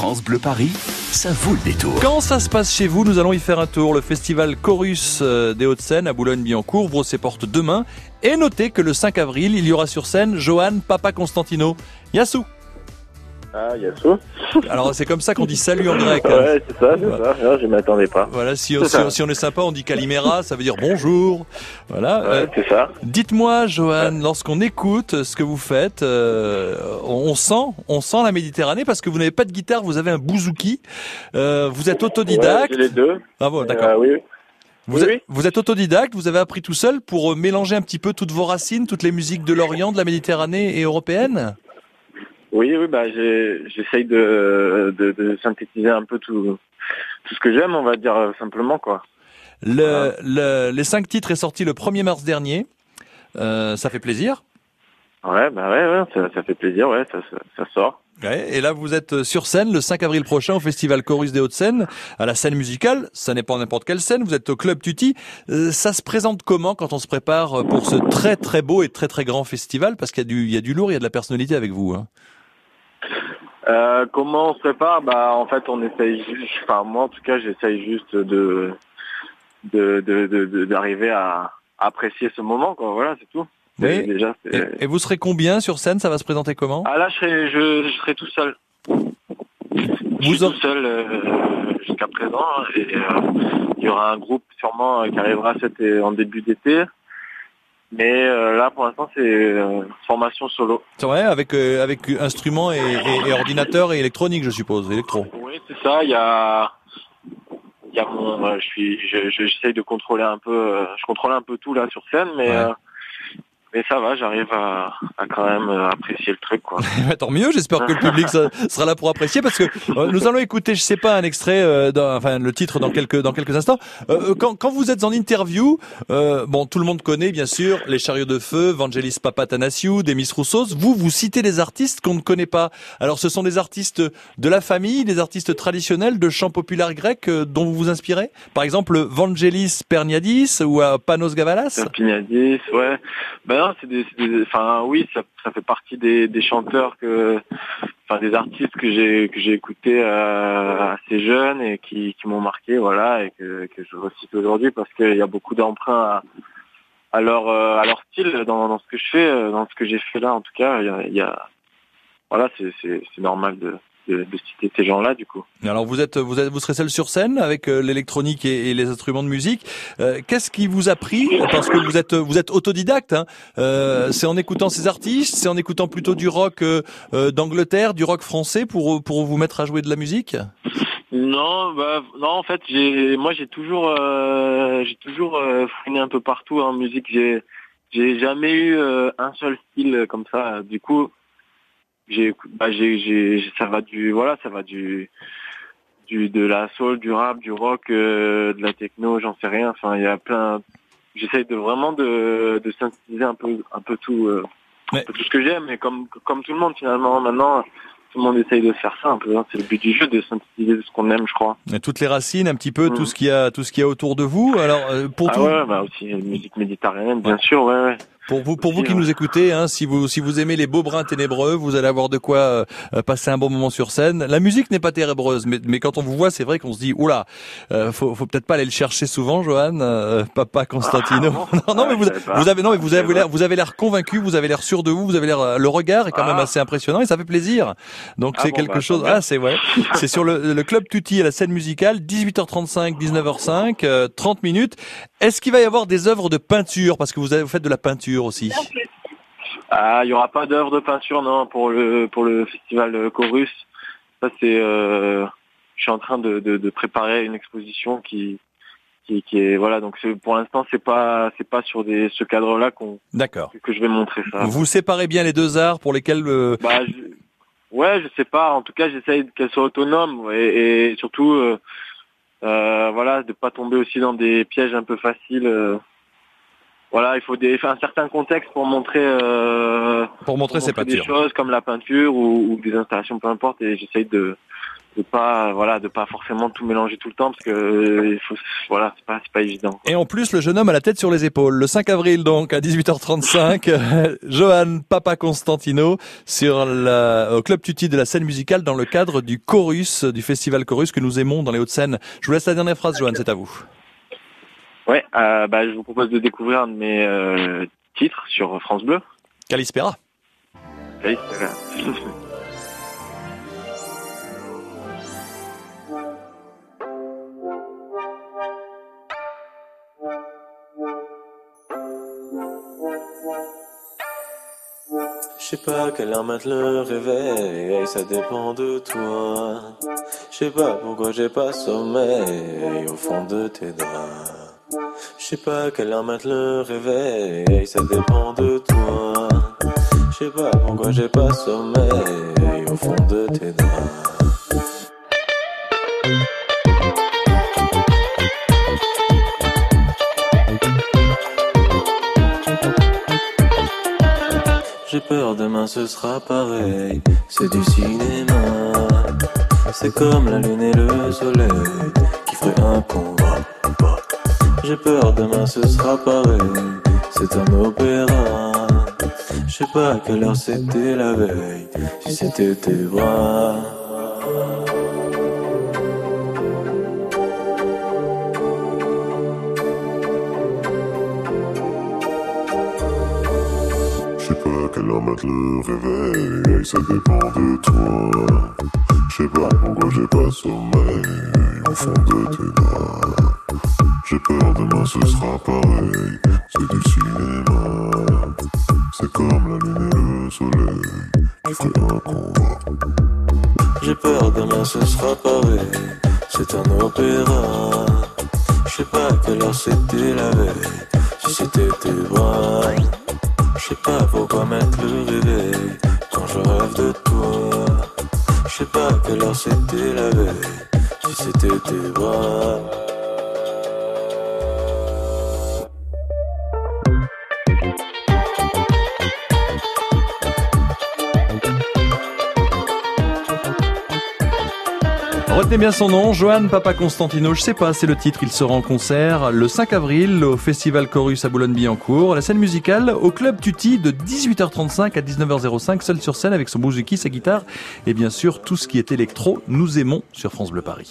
France Bleu Paris, ça vaut le détour. Quand ça se passe chez vous, nous allons y faire un tour. Le Festival Chorus des Hauts-de-Seine à Boulogne-Billancourt ouvre ses portes demain. Et notez que le 5 avril, il y aura sur scène Johan Papaconstantino. Yassou. Ah, Yassou. Alors c'est comme ça qu'on dit salut en grec. Hein. Ouais, c'est ça, c'est voilà. Ça. Non, je ne m'attendais pas. Voilà, si on est sympa, on dit Kalispera, ça veut dire bonjour. Voilà. Ouais, c'est ça. Dites-moi, Johan, lorsqu'on écoute ce que vous faites, on sent la Méditerranée parce que vous n'avez pas de guitare, vous avez un bouzouki. Vous êtes autodidacte. Ouais, j'ai les deux. Ah bon, d'accord. Oui. Vous êtes autodidacte, vous avez appris tout seul pour mélanger un petit peu toutes vos racines, toutes les musiques de l'Orient, de la Méditerranée et européenne. Oui, bah j'essaye de synthétiser un peu tout ce que j'aime, on va dire simplement quoi. Les 5 titres est sorti le 1er mars dernier. Ça fait plaisir. Ouais, bah ouais, ça fait plaisir, ouais, ça sort. Ouais, et là vous êtes sur scène le 5 avril prochain au Festival Chorus des Hauts-de-Seine, à la scène musicale, ça n'est pas n'importe quelle scène, vous êtes au Club Tutti, ça se présente comment quand on se prépare pour ce très très beau et très très grand festival, parce qu'il y a du lourd, il y a de la personnalité avec vous hein. Comment on se prépare? Bah en fait on essaye juste, enfin moi en tout cas j'essaye juste d'arriver à apprécier ce moment quoi, voilà c'est tout. Oui. Déjà, et vous serez combien sur scène? Ça va se présenter comment? Ah là je serai tout seul. Tout seul jusqu'à présent et il y aura un groupe sûrement qui arrivera en début d'été. Mais là, pour l'instant, c'est formation solo. C'est vrai, avec instruments et ordinateur et électronique, je suppose, électro. Oui, c'est ça. Il y a mon, j'essaye de contrôler un peu. Je contrôle un peu tout là sur scène, mais. Ouais. Mais ça va, j'arrive à quand même apprécier le truc, quoi. Tant mieux, j'espère que le public sera là pour apprécier, parce que nous allons écouter, je sais pas, un extrait, le titre dans quelques instants. Quand vous êtes en interview, bon, tout le monde connaît, bien sûr, les Chariots de Feu, Vangelis Papatanasiou, Demis Roussos. Vous citez des artistes qu'on ne connaît pas. Alors, ce sont des artistes de la famille, des artistes traditionnels de chants populaires grecs dont vous vous inspirez. Par exemple, Vangelis Perniadis ou Panos Gavalas. Perniadis, ouais. Non, ça fait partie des chanteurs des artistes que j'ai écoutés assez jeunes et qui m'ont marqué, voilà, et que je recite aujourd'hui parce qu'il y a beaucoup d'emprunts à leur style dans ce que je fais, dans ce que j'ai fait là en tout cas. Voilà, c'est normal de citer ces gens-là, du coup. Alors, vous serez seul sur scène avec l'électronique et les instruments de musique. Qu'est-ce qui vous a pris? Parce que vous êtes autodidacte. Hein. C'est en écoutant ces artistes, c'est en écoutant plutôt du rock d'Angleterre, du rock français pour vous mettre à jouer de la musique. Non, en fait, j'ai toujours fouiné un peu partout en musique. J'ai jamais eu un seul style comme ça. Du coup. Ça va de la soul, du rap, du rock, de la techno, j'en sais rien. Enfin, il y a plein. J'essaie de synthétiser un peu tout, tout ce que j'aime. Et comme tout le monde finalement maintenant. Tout le monde essaye de faire ça un peu, hein. C'est le but du jeu, de synthétiser ce qu'on aime, je crois. Et toutes les racines, un petit peu, tout ce qu'il y a autour de vous. Alors, aussi musique méditerranéenne, bien sûr, ouais. Pour vous qui nous écoutez, hein, si vous aimez les beaux brins ténébreux, vous allez avoir de quoi passer un bon moment sur scène. La musique n'est pas ténébreuse, mais quand on vous voit, c'est vrai qu'on se dit, oula, faut peut-être pas aller le chercher souvent, Johan, Papaconstantino. Vous avez l'air convaincu, vous avez l'air sûr de vous, le regard est quand même assez impressionnant et ça fait plaisir. Donc c'est sur le Club Tutti à la scène musicale, 18h35, 19h05, 30 minutes. Est-ce qu'il va y avoir des œuvres de peinture parce que vous faites de la peinture aussi? Ah, il y aura pas d'œuvres de peinture non pour le festival Chorus. Ça c'est je suis en train de préparer une exposition qui est voilà donc pour l'instant c'est pas sur ce cadre là que je vais montrer ça. Vous séparez bien les deux arts pour lesquels ouais, je sais pas. En tout cas, j'essaye qu'elle soit autonome et surtout, de pas tomber aussi dans des pièges un peu faciles. Il faut un certain contexte pour montrer. Pour montrer ses peintures. Des choses comme la peinture ou des installations, peu importe. Et j'essaye de de pas forcément tout mélanger tout le temps, parce que c'est pas évident, quoi. Et en plus, le jeune homme a la tête sur les épaules. Le 5 avril donc à 18h35, Johan Papaconstantino au Club Tutti de la scène musicale dans le cadre du Chorus, du Festival Chorus que nous aimons dans les Hauts-de-Seine. Je vous laisse la dernière phrase, Johan, c'est à vous. Ouais, je vous propose de découvrir un de mes titres sur France Bleu. Kalispera. Je sais pas quelle heure mate le réveil, ça dépend de toi. Je sais pas pourquoi j'ai pas sommeil au fond de tes draps. Je sais pas quelle heure mate le réveil, ça dépend de toi. Je sais pas pourquoi j'ai pas sommeil au fond de tes draps. J'ai peur, demain ce sera pareil, c'est du cinéma. C'est comme la lune et le soleil qui ferait un combat. J'ai peur, demain ce sera pareil, c'est un opéra. Je sais pas à quelle heure c'était la veille, si c'était tes bras. Je sais pas quelle heure mate le réveil, ça dépend de toi. Je sais pas pourquoi j'ai pas sommeil au fond de tes bras. J'ai peur, demain ce sera pareil, c'est du cinéma. C'est comme la lune et le soleil qui ferait un combat. J'ai peur, demain ce sera pareil, c'est un opéra. Je sais pas quelle heure c'était la veille, si c'était tes bras. Je sais pas pourquoi mettre le réveil quand je rêve de toi. Je sais pas quelle heure c'était la veille, si c'était tes bras. Retenez bien son nom, Johan Papaconstantino, je sais pas, c'est le titre. Il sera en concert le 5 avril au Festival Chorus à Boulogne-Billancourt, la scène musicale au Club Tutti de 18h35 à 19h05, seul sur scène avec son bouzouki, sa guitare et bien sûr tout ce qui est électro. Nous aimons sur France Bleu Paris.